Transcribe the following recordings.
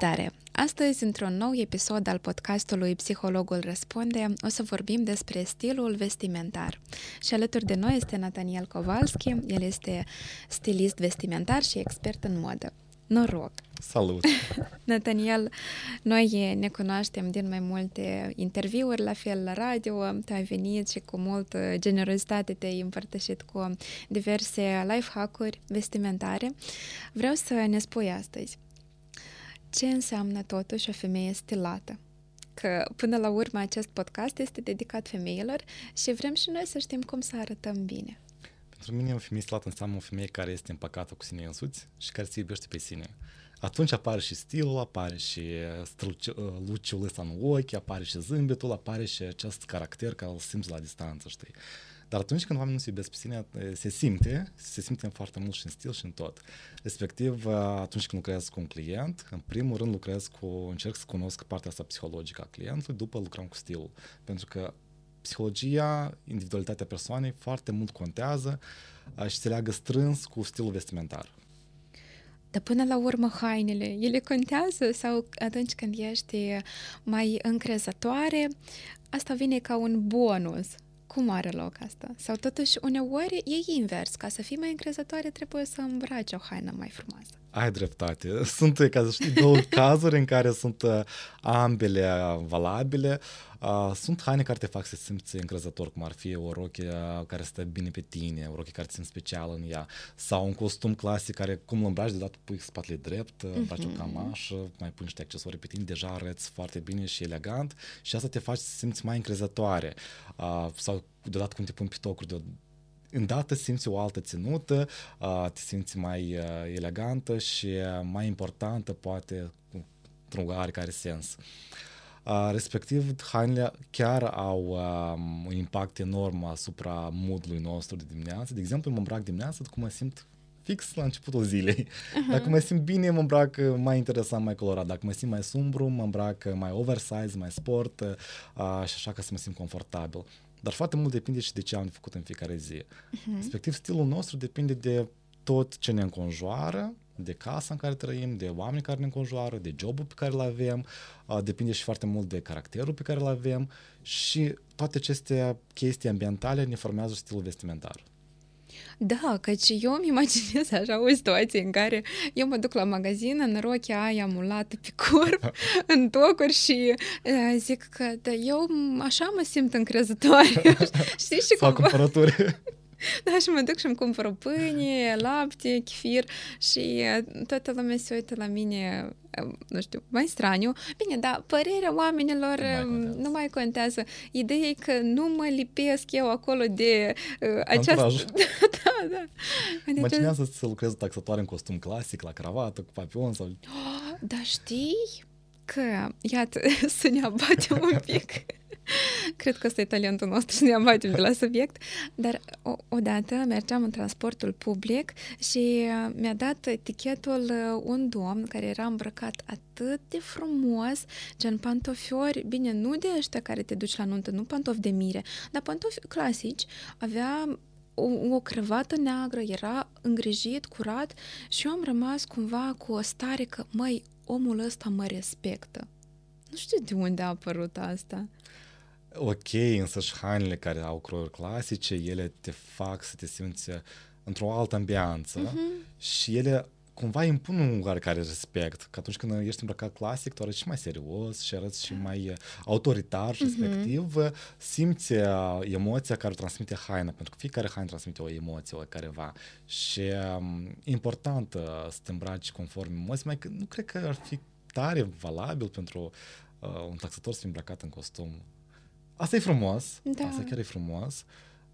Salutare! Astăzi, într-un nou episod al podcastului Psihologul Răspunde, o să vorbim despre stilul vestimentar. Și alături de noi este Nathaniel Kowalsky, el este stilist vestimentar și expert în modă. Noroc! Salut! Nathaniel, noi ne cunoaștem din mai multe interviuri, la fel la radio, tu ai venit și cu multă generozitate te-ai împărtășit cu diverse life hack-uri vestimentare. Vreau să ne spui astăzi, ce înseamnă totuși o femeie stilată? Că până la urmă acest podcast este dedicat femeilor și vrem și noi să știm cum să arătăm bine. Pentru mine o femeie stilată înseamnă o femeie care este împăcată cu sine însuți și care se iubește pe sine. Atunci apare și stilul, apare și luciul ăsta în ochi, apare și zâmbetul, apare și acest caracter care îl simți la distanță, știi? Dar atunci când oamenii nu se iubesc pe sine, se simte foarte mult și în stil și în tot. Respectiv, atunci când lucrez cu un client, în primul rând încerc să cunosc partea asta psihologică a clientului, după lucrăm cu stilul. Pentru că psihologia, individualitatea persoanei foarte mult contează și se leagă strâns cu stilul vestimentar. Dar până la urmă hainele, ele contează? Sau atunci când ești mai încrezătoare, asta vine ca un bonus? Cum are loc asta? Sau totuși uneori e invers, ca să fii mai încrezătoare trebuie să îmbraci o haină mai frumoasă. Ai dreptate. Sunt, ca să știi, două cazuri în care sunt ambele valabile. Sunt haine care te fac să simți încrezător, cum ar fi o rochie care stă bine pe tine, o rochie care te simți special în ea, sau un costum clasic care, cum îl îmbraci, deodată pui spatele drept, faci o cămașă, mai pui niște accesorii pe tine, deja arăți foarte bine și elegant și asta te face să simți mai încrezătoare. Sau deodată cum te pun pitocuri de îndată simți o altă ținută, te simți mai elegantă și mai importantă, poate, într-un care sens. Respectiv, hainele chiar au un impact enorm asupra mood-ului nostru de dimineață. De exemplu, mă îmbrac dimineața, cum mă simt fix la începutul zilei. Dacă mă simt bine, mă îmbrac mai interesant, mai colorat. Dacă mă simt mai sumbru, mă îmbrac mai oversize, mai sport și așa ca să mă simt confortabil. Dar foarte mult depinde și de ce am făcut în fiecare zi. Respectiv, stilul nostru depinde de tot ce ne înconjoară, de casa în care trăim, de oameni care ne înconjoară, de jobul pe care îl avem, depinde și foarte mult de caracterul pe care îl avem și toate aceste chestii ambientale ne formează stilul vestimentar. Da, căci eu îmi imaginez așa o situație în care eu mă duc la magazin în rochia aia mulată pe corp, în tocuri și zic că da, eu așa mă simt încrezătoare. Știi și sau cumva... cumpărături. Da, și mă duc și îmi cumpăr pâine, lapte, chifir și toată lumea se uită la mine, nu știu, mai straniu. Bine, dar părerea oamenilor nu mai contează. Ideea e că nu mă lipesc eu acolo de această... Da. Imaginează să lucrez taxatoare în costum clasic, la cravată, cu papion sau... Oh, dar știi că, iată, să ne abatem un pic... Cred că ăsta e talentul nostru și ne abatem de la subiect, dar odată mergeam în transportul public și mi-a dat tichetul un domn care era îmbrăcat atât de frumos, gen pantofiori, bine, nu de ăștia care te duci la nuntă, nu pantofi de mire, dar pantofi clasici, avea o cravată neagră, era îngrijit, curat și eu am rămas cumva cu o stare că, măi, omul ăsta mă respectă. Nu știu de unde a apărut asta. Ok, însă și hainele care au culori clasice, ele te fac să te simți într-o altă ambianță și ele cumva impun un oarecare respect, că atunci când ești îmbrăcat clasic, tu arăți și mai serios și arăți și mai autoritar, respectiv, simți emoția care transmite haina, pentru că fiecare haină transmite o emoție, o careva. Și e important să te îmbraci conform emoții, mai că nu cred că ar fi tare valabil pentru un taxator să fie îmbrăcat în costum. Asta e frumos, da. Asta chiar e frumos,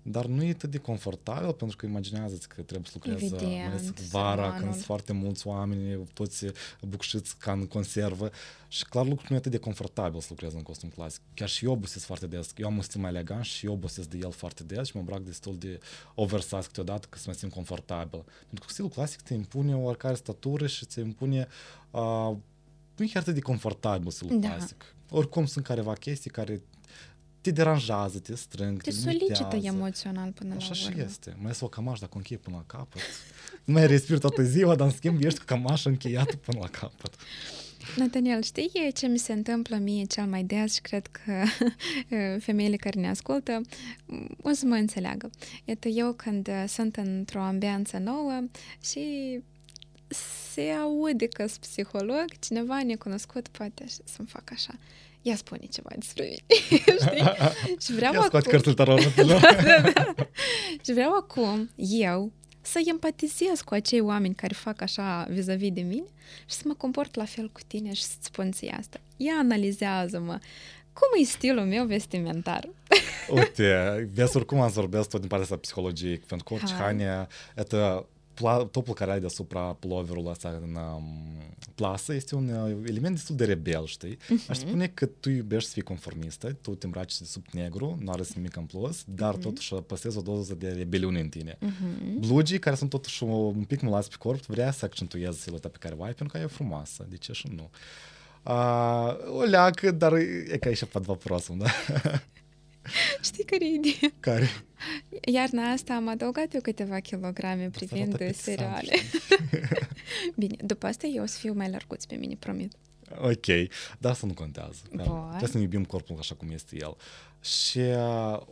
dar nu e atât de confortabil pentru că imaginează-ți că trebuie să lucrezi mai ales vara, când sunt foarte mulți oameni, toți bucșiți ca în conservă și clar lucrul nu e atât de confortabil să lucrezi în costum clasic. Chiar și eu obosesc foarte des, eu am un stil mai elegant și eu obosesc de el foarte des și mă îmbrac destul de oversize câteodată ca să mă simt confortabil. Pentru că stilul clasic te impune oricare statură și te impune, nu e chiar atât de confortabil stilul clasic. Oricum sunt careva chestii care te deranjează, te strâng, te solicită emoțional până așa la urmă. Așa și este. Mai este o cămașă dacă o încheie până la capăt. Nu mai respiri toată ziua, dar în schimb ești cu cămașă încheiată până la capăt. Nathaniel, știi ce mi se întâmplă mie cel mai des și cred că femeile care ne ascultă o să mă înțeleagă. Iată, eu când sunt într-o ambianță nouă și se aude că sunt psiholog, cineva necunoscut poate să-mi fac așa. Ea spune ceva despre mine, știi? Și vreau acum... Și vreau acum eu să empatizez cu acei oameni care fac așa vis-a-vis de mine și să mă comport la fel cu tine și să-ți spun ție asta. Ia analizează-mă. Cum e stilul meu vestimentar? Uite, vezi, oricum am vorbesc tot din partea asta psihologic, pentru că orice hania, topul care ai deasupra puloverului ăsta în plasă este un element destul de rebel, știi? Aș spune că tu iubești să fii conformistă, tu te îmbraci sub negru, nu arăți nimic în plus, dar totuși păstrezi o doză de rebeliune în tine. Blugii, care sunt totuși un pic mulați pe corp, vrea să accentueze silueta pe care o ai, pentru că e frumoasă, de ce și nu? O leacă, dar e ca și pat vaprosul, da? Știi care e ideea? Care? Iarna asta am adăugat eu câteva kilograme privind seriale. Bine, după asta eu o să fiu mai larguț pe mine, promit. Ok, dar asta nu contează. Trebuie să ne iubim corpul așa cum este el. Și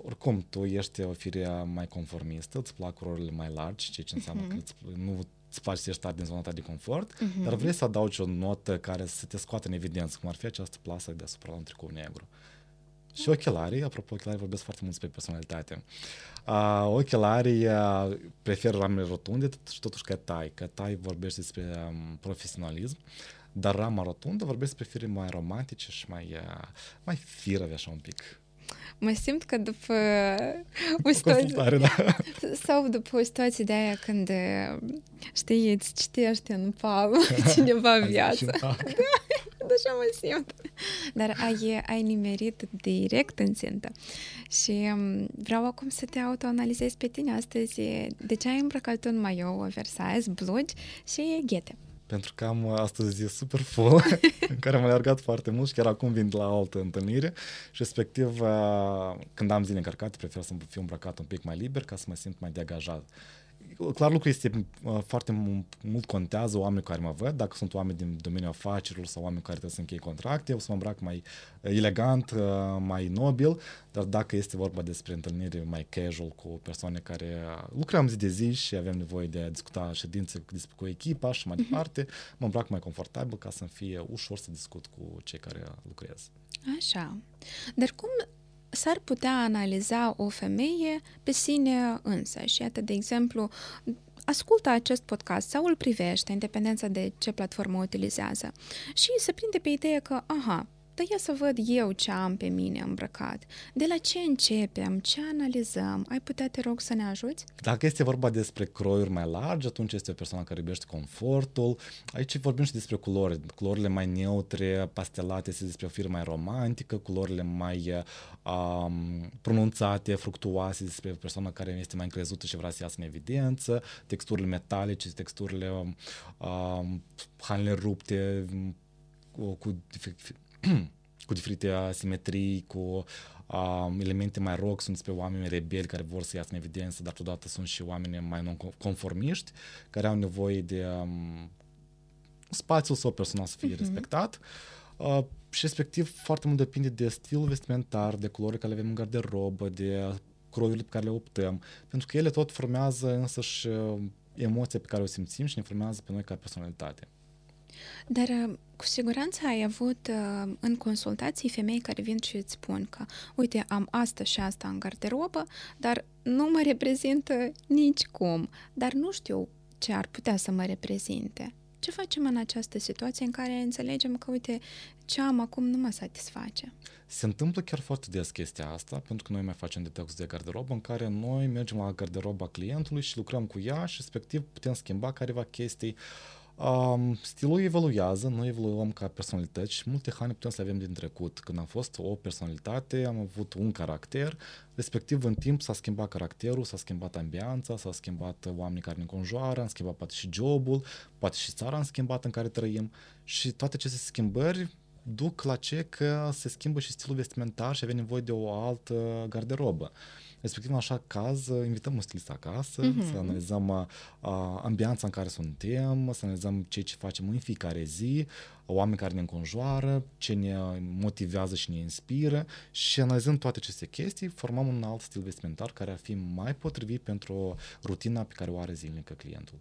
oricum, tu ești o fire mai conformistă, îți plac culorile mai largi, ceea ce înseamnă că îți place să ești tari din zona ta de confort, dar vrei să adaugi o notă care să te scoată în evidență, cum ar fi această plasă deasupra la un tricou negru. Și ochelarii, apropo, ochelarii vorbesc foarte mult despre personalitate. Ochelarii preferă ramele rotunde, și totuși că tai vorbește despre profesionalism, dar rama rotundă vorbește despre fire mai romantice și mai firave așa un pic. Mă simt că după o situație, sau după o situație de aia când, știi, îți citește în palmă cineva viața. Așa mă simt. Dar ai nimerit direct în țintă. Și vreau acum să te autoanalizezi pe tine astăzi. De ce ai îmbrăcat un maiou oversize, blugi și ghete? Pentru că am astăzi super full, în care am alergat foarte mult și chiar acum vin la o altă întâlnire și respectiv când am zile încărcate prefer să fiu îmbrăcat un pic mai liber ca să mă simt mai degajat. Clar, lucru este foarte mult contează oamenii care mă văd, dacă sunt oameni din domeniul afacerilor sau oameni care trebuie să încheie contracte, eu să mă îmbrac mai elegant, mai nobil, dar dacă este vorba despre întâlniri mai casual cu persoane care lucrăm zi de zi și avem nevoie de a discuta ședințe cu echipa și mai departe, mă îmbrac mai confortabil ca să-mi fie ușor să discut cu cei care lucrez. Așa. Dar cum s-ar putea analiza o femeie pe sine însă? Și iată, de exemplu, ascultă acest podcast sau îl privește, independența de ce platformă o utilizează, și se prinde pe ideea că, dar ia să văd eu ce am pe mine îmbrăcat. De la ce începem? Ce analizăm? Ai putea, te rog, să ne ajuți? Dacă este vorba despre croiuri mai largi, atunci este o persoană care iubește confortul. Aici vorbim și despre culori. Culorile mai neutre, pastelate, este despre o fire mai romantică, culorile mai pronunțate, fructuoase, despre o persoană care este mai încrezută și vrea să iasă în evidență, texturile metalice, texturile hanele rupte, cu diferite asimetrii, cu elemente mai rock, sunt despre oameni rebeli care vor să iasă în evidență, dar totodată sunt și oameni mai non-conformiști, care au nevoie de spațiul său personal să fie respectat. Și respectiv foarte mult depinde de stilul vestimentar, de culorile care le avem în garderobă, de croiurile pe care le optăm, pentru că ele tot formează însăși emoția pe care o simțim și ne formează pe noi ca personalitate. Dar cu siguranță ai avut în consultații femei care vin și îți spun că, uite, am asta și asta în garderobă, dar nu mă reprezintă nicicum, dar nu știu ce ar putea să mă reprezinte. Ce facem în această situație în care înțelegem că, uite, ce am acum nu mă satisface? Se întâmplă chiar foarte des chestia asta, pentru că noi mai facem detox de garderobă, în care noi mergem la garderoba clientului și lucrăm cu ea și, respectiv, putem schimba careva chestii. Stilul evoluează, noi evoluăm ca personalități și multe haine putem să le avem din trecut. Când am fost o personalitate, am avut un caracter, respectiv în timp s-a schimbat caracterul, s-a schimbat ambianța, s-a schimbat oamenii care ne înconjoară, am schimbat poate și jobul, poate și țara am schimbat în care trăim și toate aceste schimbări duc la ce că se schimbă și stilul vestimentar și avem nevoie de o altă garderobă. Respectiv, în așa caz, invităm un stilist acasă, să analizăm ambianța în care suntem, să analizăm ce facem în fiecare zi, oameni care ne înconjoară, ce ne motivează și ne inspiră și analizăm toate aceste chestii, formăm un alt stil vestimentar care ar fi mai potrivit pentru rutina pe care o are zilnică clientul.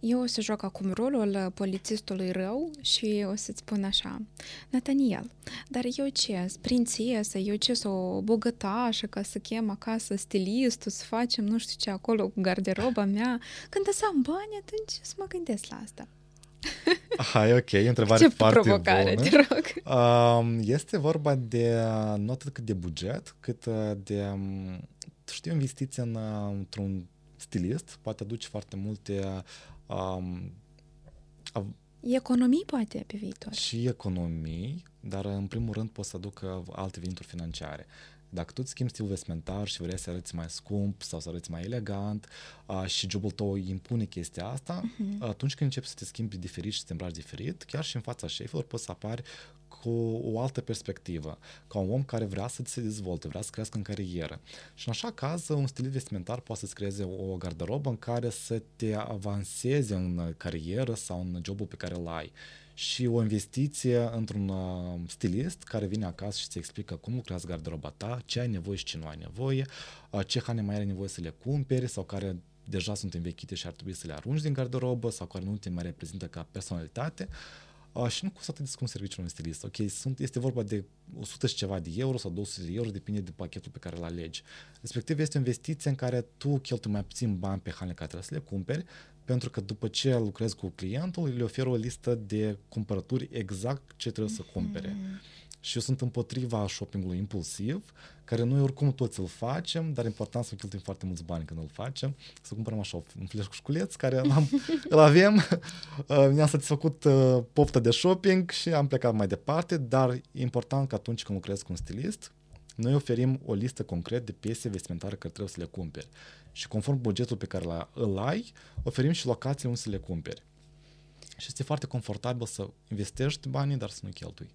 Eu o să joc acum rolul polițistului rău și o să-ți spun așa: Nathaniel, dar eu ce, prințesă, eu ce, s-o bogătașă ca să chem acasă stilistul, să facem nu știu ce acolo cu garderoba mea? Când o să am bani, atunci să mă gândesc la asta. Aha, e ok, e o întrebare foarte provocare, bună. Te rog. Este vorba de nu atât cât de buget, cât de, știu, investiție într-un stilist, poate aduce foarte multe economii poate pe viitor. Și economii, dar în primul rând poți să aducă alte venituri financiare. Dacă tu îți schimbi stilul vestimentar și vrei să arăți mai scump sau să arăți mai elegant și jobul tău impune chestia asta, atunci când începi să te schimbi diferit și să te îmbraci diferit, chiar și în fața șefilor poți să apari cu o altă perspectivă, ca un om care vrea să se dezvolte, vrea să crească în carieră. Și în așa caz, un stilist vestimentar poate să-ți creeze o garderobă în care să te avanseze în carieră sau în jobul pe care îl ai. Și o investiție într-un stilist care vine acasă și îți explică cum lucrează garderoba ta, ce ai nevoie și ce nu ai nevoie, ce haine mai ai nevoie să le cumperi sau care deja sunt învechite și ar trebui să le arunci din garderobă sau care nu te mai reprezintă ca personalitate. Și nu costă atât de scump serviciul unui stilist. Ok, este vorba de 100 și ceva de euro sau 200 de euro, depinde de pachetul pe care îl alegi. Respectiv, este o investiție în care tu cheltui mai puțin bani pe haine care trebuie să le cumperi, pentru că după ce lucrezi cu clientul, le ofer o listă de cumpărături exact ce trebuie să cumpere. Și eu sunt împotriva shoppingului impulsiv, care noi oricum toți îl facem, dar e important să cheltuim foarte mulți bani când îl facem, să cumpărăm așa un fleșculeț care îl avem, mi-am satisfăcut pofta de shopping și am plecat mai departe, dar e important că atunci când lucrez cu un stilist, noi oferim o listă concretă de piese vestimentare care trebuie să le cumperi și conform bugetul pe care îl ai, oferim și locații unde să le cumperi. Și este foarte confortabil să investești banii, dar să nu-i cheltui.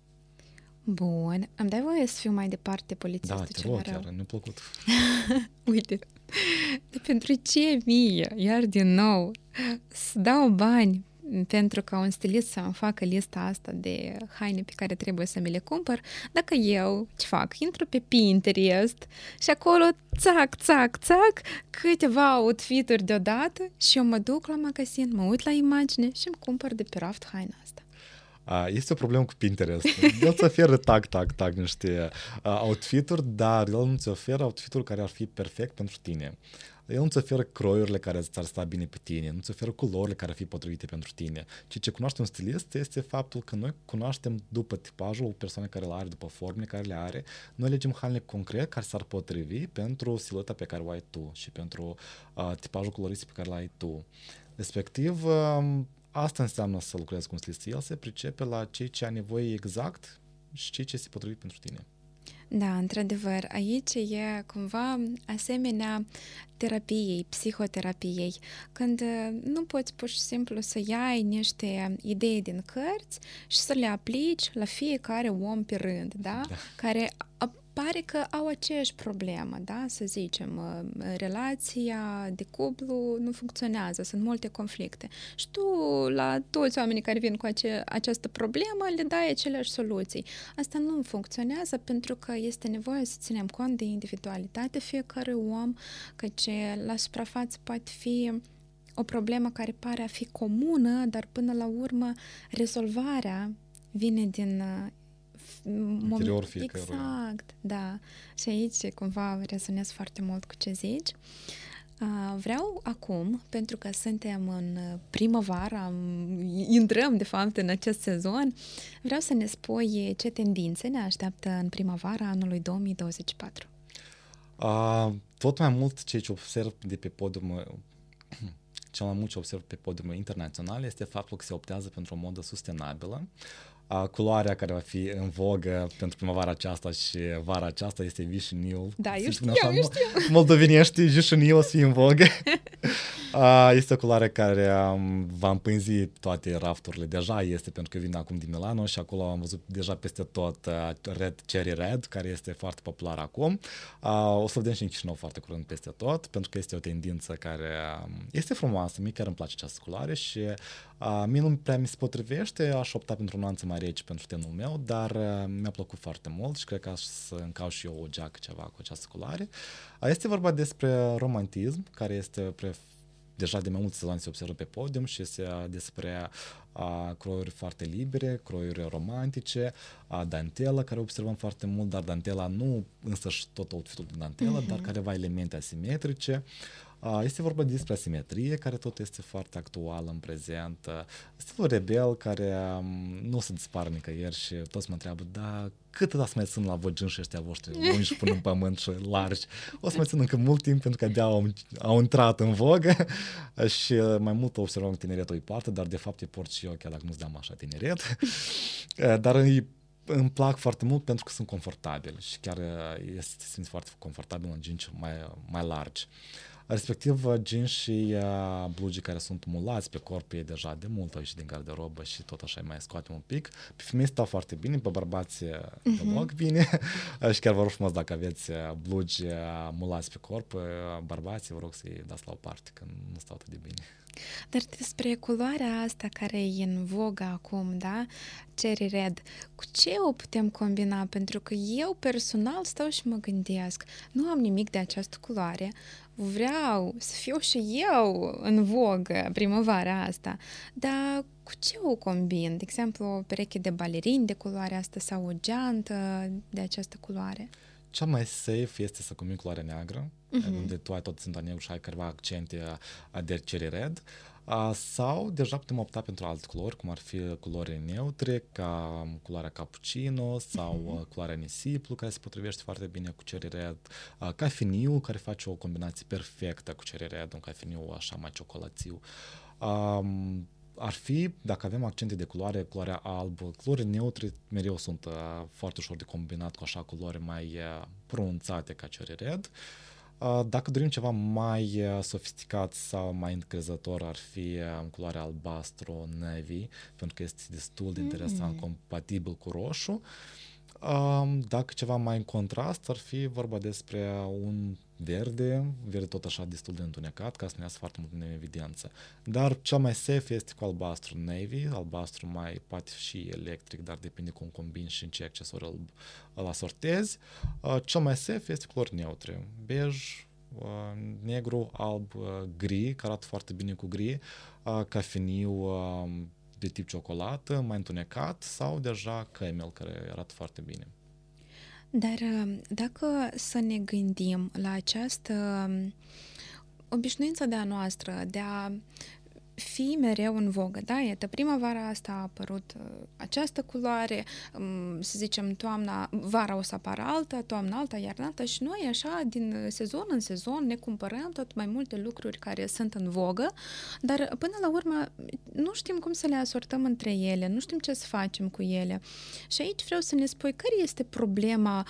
Bun, îmi dai voie să fiu mai departe polițistul ceva rău? Da, te rog, chiar, mi-a plăcut. Uite, dar pentru ce mie, iar din nou, să dau bani pentru ca un stilist să-mi facă lista asta de haine pe care trebuie să mi le cumpăr, dacă eu, ce fac, intru pe Pinterest și acolo, țac, țac, țac, câteva outfit-uri deodată și eu mă duc la magazin, mă uit la imagine și îmi cumpăr de pe raft haina asta. Este o problemă cu Pinterest. El îți oferă tac niște outfit-uri, dar el nu ți oferă outfit-uri care ar fi perfect pentru tine. El nu ți oferă croiurile care ți-ar sta bine pe tine, nu ți oferă culorile care ar fi potrivite pentru tine. Ceea ce cunoaște un stilist este faptul că noi cunoaștem după tipajul persoanei care le are, după formele care le are, noi alegem hainele concret care s-ar potrivi pentru silueta pe care o ai tu și pentru tipajul culoristic pe care l-ai tu. Respectiv, asta înseamnă să lucrezi cu un stilist. El se pricepe la ceea ce ai nevoie exact și ceea ce se potrivi pentru tine. Da, într-adevăr, aici e cumva asemenea terapiei, psihoterapiei, când nu poți pur și simplu să iai niște idei din cărți și să le aplici la fiecare om pe rând, da? Care pare că au aceeași problemă, da? Să zicem, relația de cuplu nu funcționează, sunt multe conflicte. Și tu, la toți oamenii care vin cu această problemă, le dai aceleași soluții. Asta nu funcționează pentru că este nevoie să ținem cont de individualitatea fiecărui om, căci la suprafață poate fi o problemă care pare a fi comună, dar până la urmă rezolvarea vine din interior fiecare. Exact, da. Și aici cumva rezonez foarte mult cu ce zici. Vreau acum, pentru că suntem în primăvară, intrăm de fapt în acest sezon, vreau să ne spui ce tendințe ne așteaptă în primăvara anului 2024. Tot mai mult ce observ de pe podium, cel mai mult ce observ pe podium internațional este faptul că se optează pentru o modă sustenabilă. Culoarea care va fi în vogă pentru primăvara aceasta și vara aceasta este vișiniu. Da, eu știam. Moldovenește, vișiniu o să fie în vogă. Este o culoare care va împânzi toate rafturile. Deja este, pentru că vine acum din Milano și acolo am văzut deja peste tot Red Cherry Red, care este foarte popular acum. O să vedem și în Chișinău foarte curând peste tot, pentru că este o tendință care este frumoasă. Mie chiar îmi place această culoare și mie nu prea mi se potrivește, aș opta pentru o nuanță mai rece pentru tenul meu, dar mi-a plăcut foarte mult și cred că aș să încau și eu o geacă ceva cu această culoare. Este vorba despre romantism, care este deja de mai multe sezoane se observă pe podium și este despre croiuri foarte libere, croiuri romantice, dantela, care observăm foarte mult, dar dantela nu însăși tot outfit-ul de dantela, dar careva elemente asimetrice. Este vorba despre asimetrie, care tot este foarte actuală în prezent. Stilul rebel, care nu se dispară nicăieri și toți mă întreabă, da, cât o să mai țin la voi ginși ăștia voștri lungi până în pământ și largi? O să mai țin încă mult timp, pentru că abia au intrat în vogă și mai mult observăm tineretul îi poartă, dar de fapt îi port și eu, chiar dacă nu-ți dăm așa tineret. Dar îmi plac foarte mult pentru că sunt confortabil și chiar simt foarte confortabil în ginși mai largi. Respectiv, jeans și blugi care sunt mulați pe corp, e deja de mult au ieșit din garderobă și tot așa mai scoatem un pic. Pe femei stau foarte bine, pe bărbați deloc bine și chiar vă rog frumos, dacă aveți blugi mulați pe corp, bărbații, vă rog să-i dați la o parte, că nu stau atât de bine. Dar despre culoarea asta care e în vogă acum, da? Cherry Red, cu ce o putem combina? Pentru că eu personal stau și mă gândesc, nu am nimic de această culoare, vreau să fiu și eu în vogă primăvara asta, dar cu ce o combin? De exemplu, o pereche de balerini de culoarea asta sau o geantă de această culoare? Cea mai safe este să combini culoarea neagră, unde tu ai tot ținta negru și ai careva accente de Cherry Red, sau deja putem opta pentru alte culori, cum ar fi culori neutre, ca culoarea cappuccino sau culoarea nisiplu, care se potrivește foarte bine cu Cherry Red, cafeniu, care face o combinație perfectă cu Cherry Red, un cafeniu așa mai ciocolatiu. Ar fi, dacă avem accente de culoare, culoarea albă, culori neutre mereu sunt foarte ușor de combinat cu așa culori mai pronunțate ca Cherry Red. Dacă dorim ceva mai sofisticat sau mai încrezător, ar fi culoarea albastru navy, pentru că este destul de interesant, compatibil cu roșu. Dacă ceva mai în contrast, ar fi vorba despre un verde tot așa destul de întunecat, ca să ne iasă foarte mult în evidență. Dar cea mai safe este cu albastru navy, albastru mai poate și electric, dar depinde cum combini și în ce accesor îl asortezi. Cea mai safe este culori neutre, bej, negru, alb, gri, care arată foarte bine cu gri, cafeniu, de tip ciocolată, mai întunecat, sau deja camel, care arată foarte bine. Dar dacă să ne gândim la această obișnuință de-a noastră de a fi mereu în vogă, da? Iată, primăvara asta a apărut această culoare, să zicem toamna, vara o să apară alta, toamna alta, iarna alta și noi așa din sezon în sezon ne cumpărăm tot mai multe lucruri care sunt în vogă, dar până la urmă nu știm cum să le asortăm între ele, nu știm ce să facem cu ele. Și aici vreau să ne spui care este problema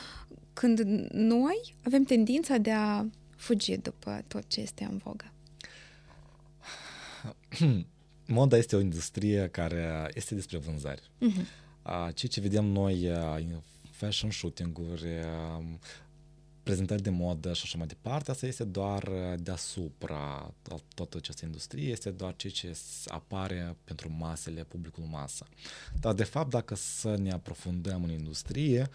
când noi avem tendința de a fugi după tot ce este în vogă. Moda este o industrie care este despre vânzări. Ceea ce vedem noi, fashion shooting-uri, prezentări de modă și așa mai departe, asta este doar deasupra toată această industrie, este doar ceea ce apare pentru masele, publicul masă. Dar de fapt, dacă să ne aprofundăm în industrie,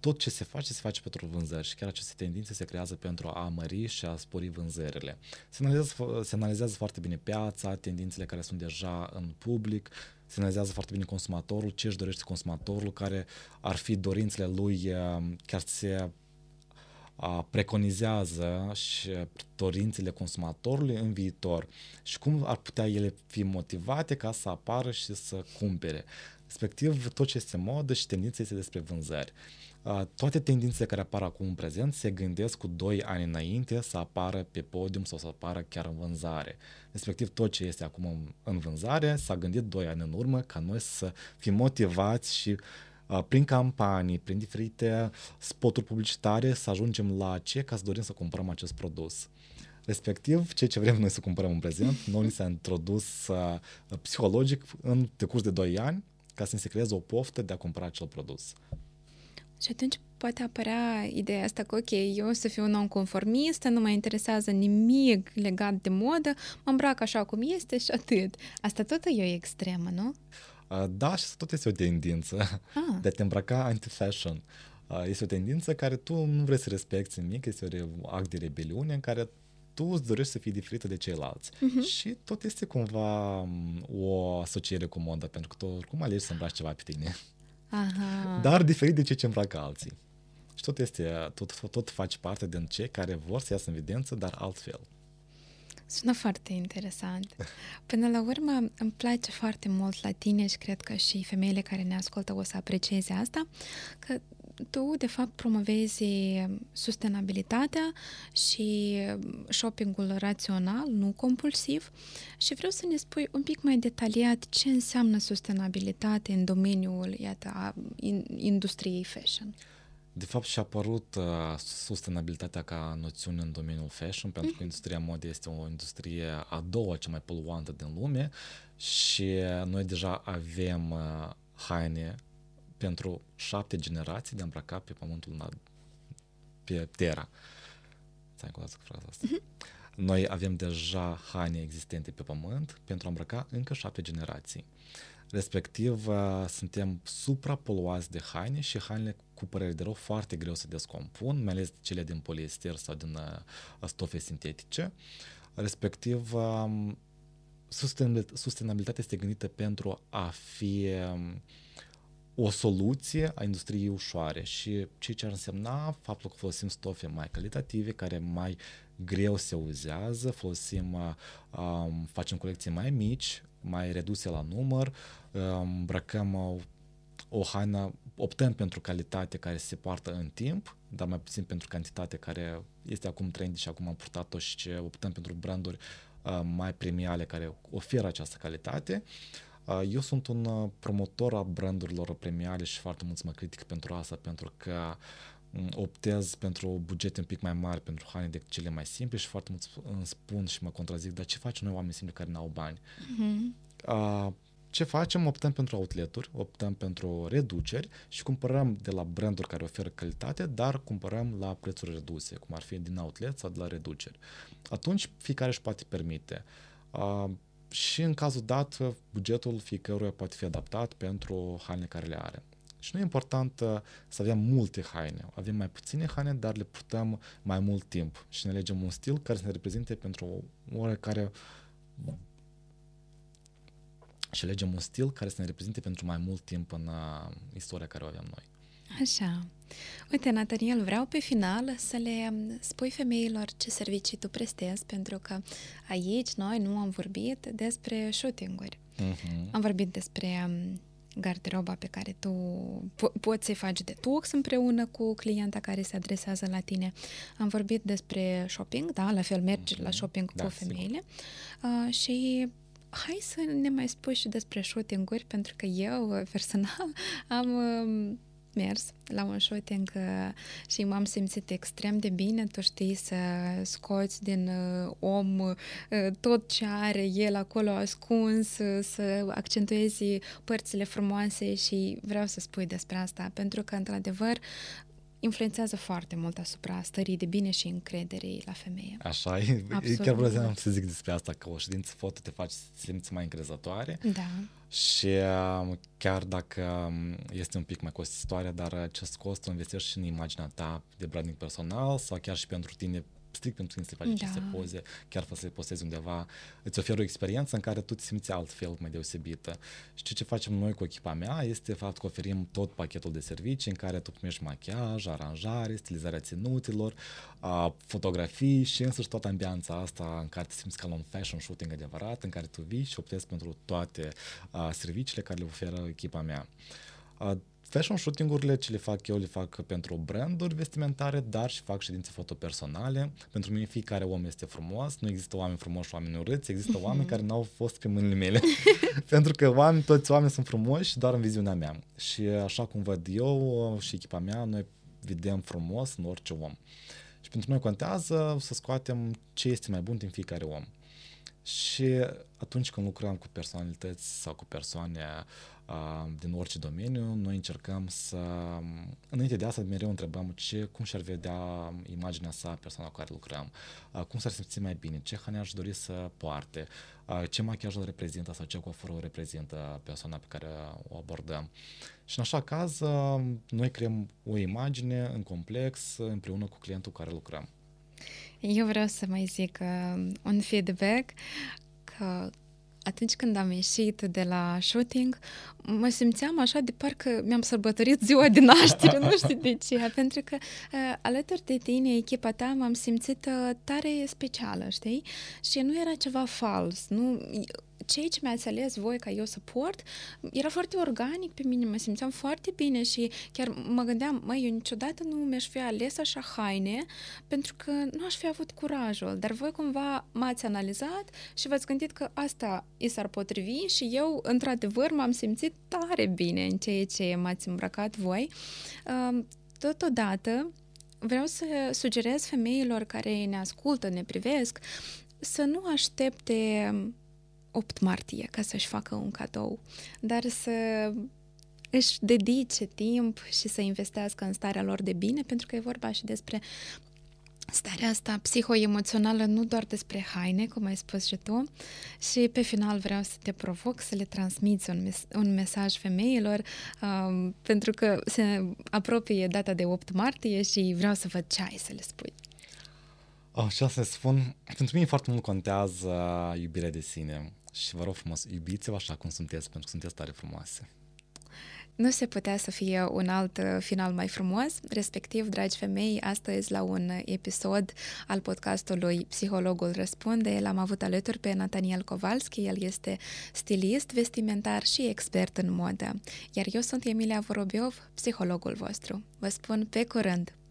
tot ce se face pentru vânzări și chiar aceste tendințe se creează pentru a mări și a spori vânzările. Se analizează foarte bine piața, tendințele care sunt deja în public, se analizează foarte bine consumatorul, ce își dorește consumatorul, care ar fi dorințele lui, chiar se preconizează și dorințele consumatorului în viitor și cum ar putea ele fi motivate ca să apară și să cumpere. Respectiv, tot ce este modă și tendința este despre vânzări. Toate tendințele care apar acum în prezent se gândesc cu 2 ani înainte să apară pe podium sau să apară chiar în vânzare. Respectiv, tot ce este acum în vânzare s-a gândit 2 ani în urmă ca noi să fim motivați și prin campanii, prin diferite spoturi publicitare să ajungem la ce ca să dorim să cumpărăm acest produs. Respectiv, ceea ce vrem noi să cumpărăm în prezent, noi ni s-a introdus psihologic în decurs de 2 ani ca să ne se creeze o poftă de a cumpăra acel produs. Și atunci poate apărea ideea asta că, ok, eu o să fiu nonconformistă, nu mă interesează nimic legat de modă, mă îmbrac așa cum este și atât. Asta tot e o extremă, nu? Da, și tot este o tendință de a te îmbrăca anti-fashion. Este o tendință care tu nu vrei să respecti nimic, este un act de rebeliune în care tu îți dorești să fii diferită de ceilalți. Și tot este cumva o asociere cu moda, pentru că tu oricum alegi să îmbraci ceva pe tine. Aha. Dar diferit de ce îmbracă alții. Și tot faci parte din cei care vor să iasă în evidență, dar altfel. Sună foarte interesant. Până la urmă, îmi place foarte mult la tine și cred că și femeile care ne ascultă o să aprecieze asta, că tu, de fapt, promovezi sustenabilitatea și shoppingul rațional, nu compulsiv, și vreau să ne spui un pic mai detaliat ce înseamnă sustenabilitate în domeniul, iată, industriei fashion. De fapt, și-a apărut sustenabilitatea ca noțiune în domeniul fashion, pentru că industria modei este o industrie a doua cea mai poluantă din lume și noi deja avem haine pentru 7 generații de a îmbrăca pe pământul pe Terra. Stai încă o dată cu fraza asta. Noi avem deja haine existente pe pământ pentru a îmbrăca încă 7 generații. Respectiv, suntem suprapoluați de haine și hainele cu părere de rău foarte greu se descompun, mai ales cele din poliester sau din stofe sintetice. Respectiv, sustenabilitatea este gândită pentru a fi o soluție a industriei ușoare și ce ar însemna faptul că folosim stofe mai calitative, care mai greu se uzează, facem colecții mai mici, mai reduse la număr, îmbrăcăm o haină, optăm pentru calitate care se poartă în timp, dar mai puțin pentru cantitate care este acum trendy și acum am purtat-o și optăm pentru branduri mai premiale care oferă această calitate. Eu sunt un promotor al brandurilor premiale și foarte mulți mă critică pentru asta, pentru că optez pentru bugete un pic mai mari pentru haine decât cele mai simple și foarte mulți îmi spun și mă contrazic, dar ce facem noi oamenii simpli care n-au bani? Ce facem? Optăm pentru outlet-uri, optăm pentru reduceri și cumpărăm de la branduri care oferă calitate, dar cumpărăm la prețuri reduse, cum ar fi din outlet sau de la reduceri. Atunci fiecare își poate permite. Și în cazul dat, bugetul fiecăruia poate fi adaptat pentru haine care le are. Și nu e important să avem multe haine. Avem mai puține haine, dar le purtăm mai mult timp și ne alegem un stil care să ne reprezinte pentru oricare și alegem un stil care să ne reprezinte pentru mai mult timp în istoria care o avem noi. Așa. Uite, Nathaniel, vreau pe final să le spui femeilor ce servicii tu prestezi, pentru că aici noi nu am vorbit despre shooting-uri. Am vorbit despre garderoba pe care tu poți să-i faci detox împreună cu clienta care se adresează la tine. Am vorbit despre shopping, da, la fel mergi la shopping cu femeile. Și hai să ne mai spui și despre shooting-uri, pentru că eu personal am mers la un shooting și m-am simțit extrem de bine. Tu știi să scoți din om tot ce are el acolo ascuns, să accentuezi părțile frumoase și vreau să spui despre asta, pentru că, într-adevăr, influențează foarte mult asupra stării de bine și încrederii la femeie. Așa e. Absolut. Chiar vreau să zic despre asta, că o ședință foto te face să te simți mai încrezătoare. Da. Și chiar dacă este un pic mai costisitoare, dar acest cost o investești și în imaginea ta de branding personal sau chiar și pentru tine, strict pentru tine să faci aceste poze, chiar să le postezi undeva, îți oferă o experiență în care tu te simți altfel, mai deosebită. Și ce facem noi cu echipa mea este faptul că oferim tot pachetul de servicii în care tu primești machiaj, aranjare, stilizarea ținutelor, fotografii și însăși toată ambianța asta în care te simți ca la un fashion shooting adevărat, în care tu vii și optezi pentru toate serviciile care le oferă echipa mea. Fashion shooting-urile ce le fac eu, le fac pentru branduri vestimentare, dar și fac ședințe fotopersonale. Pentru mine fiecare om este frumos, nu există oameni frumoși și oameni urâți, există oameni care n-au fost pe mâinile mele. Pentru că toți oamenii sunt frumoși, doar în viziunea mea. Și așa cum văd eu și echipa mea, noi vedem frumos în orice om. Și pentru noi contează să scoatem ce este mai bun din fiecare om. Și atunci când lucrăm cu personalități sau cu persoane din orice domeniu, noi încercăm să, înainte de asta, mereu întrebăm cum și-ar vedea imaginea sa, persoana cu care lucrăm, cum s-ar simți mai bine, ce haine aș dori să poarte, ce machiaj îl reprezintă sau ce coafură o reprezintă persoana pe care o abordăm. Și în așa caz, noi creăm o imagine în complex împreună cu clientul cu care lucrăm. Eu vreau să mai zic un feedback că atunci când am ieșit de la shooting, mă simțeam așa de parcă mi-am sărbătorit ziua de naștere, nu știu de ce, pentru că alături de tine, echipa ta, m-am simțit tare specială, știi? Și nu era ceva fals, nu... Cei ce mi-ați ales voi ca eu să port era foarte organic pe mine, mă simțeam foarte bine și chiar mă gândeam, eu niciodată nu mi-aș fi ales așa haine pentru că nu aș fi avut curajul, dar voi cumva m-ați analizat și v-ați gândit că asta i s-ar potrivi și eu într-adevăr m-am simțit tare bine în ceea ce m-ați îmbrăcat voi. Totodată vreau să sugerez femeilor care ne ascultă, ne privesc, să nu aștepte 8 martie ca să-și facă un cadou, dar să își dedice timp și să investească în starea lor de bine, pentru că e vorba și despre starea asta psihoemoțională, nu doar despre haine, cum ai spus și tu. Și pe final vreau să te provoc să le transmiți un mesaj femeilor, pentru că se apropie data de 8 martie și vreau să văd ce ai să le spui. Și să spun, pentru mine foarte mult contează iubirea de sine și vă rog frumos, iubiți-vă așa cum sunteți, pentru că sunteți tare frumoase. Nu se putea să fie un alt final mai frumos, respectiv, dragi femei, astăzi la un episod al podcastului Psihologul Răspunde l-am avut alături pe Nathaniel Kowalsky, el este stilist, vestimentar și expert în modă, iar eu sunt Emilia Vorobiov, psihologul vostru. Vă spun pe curând!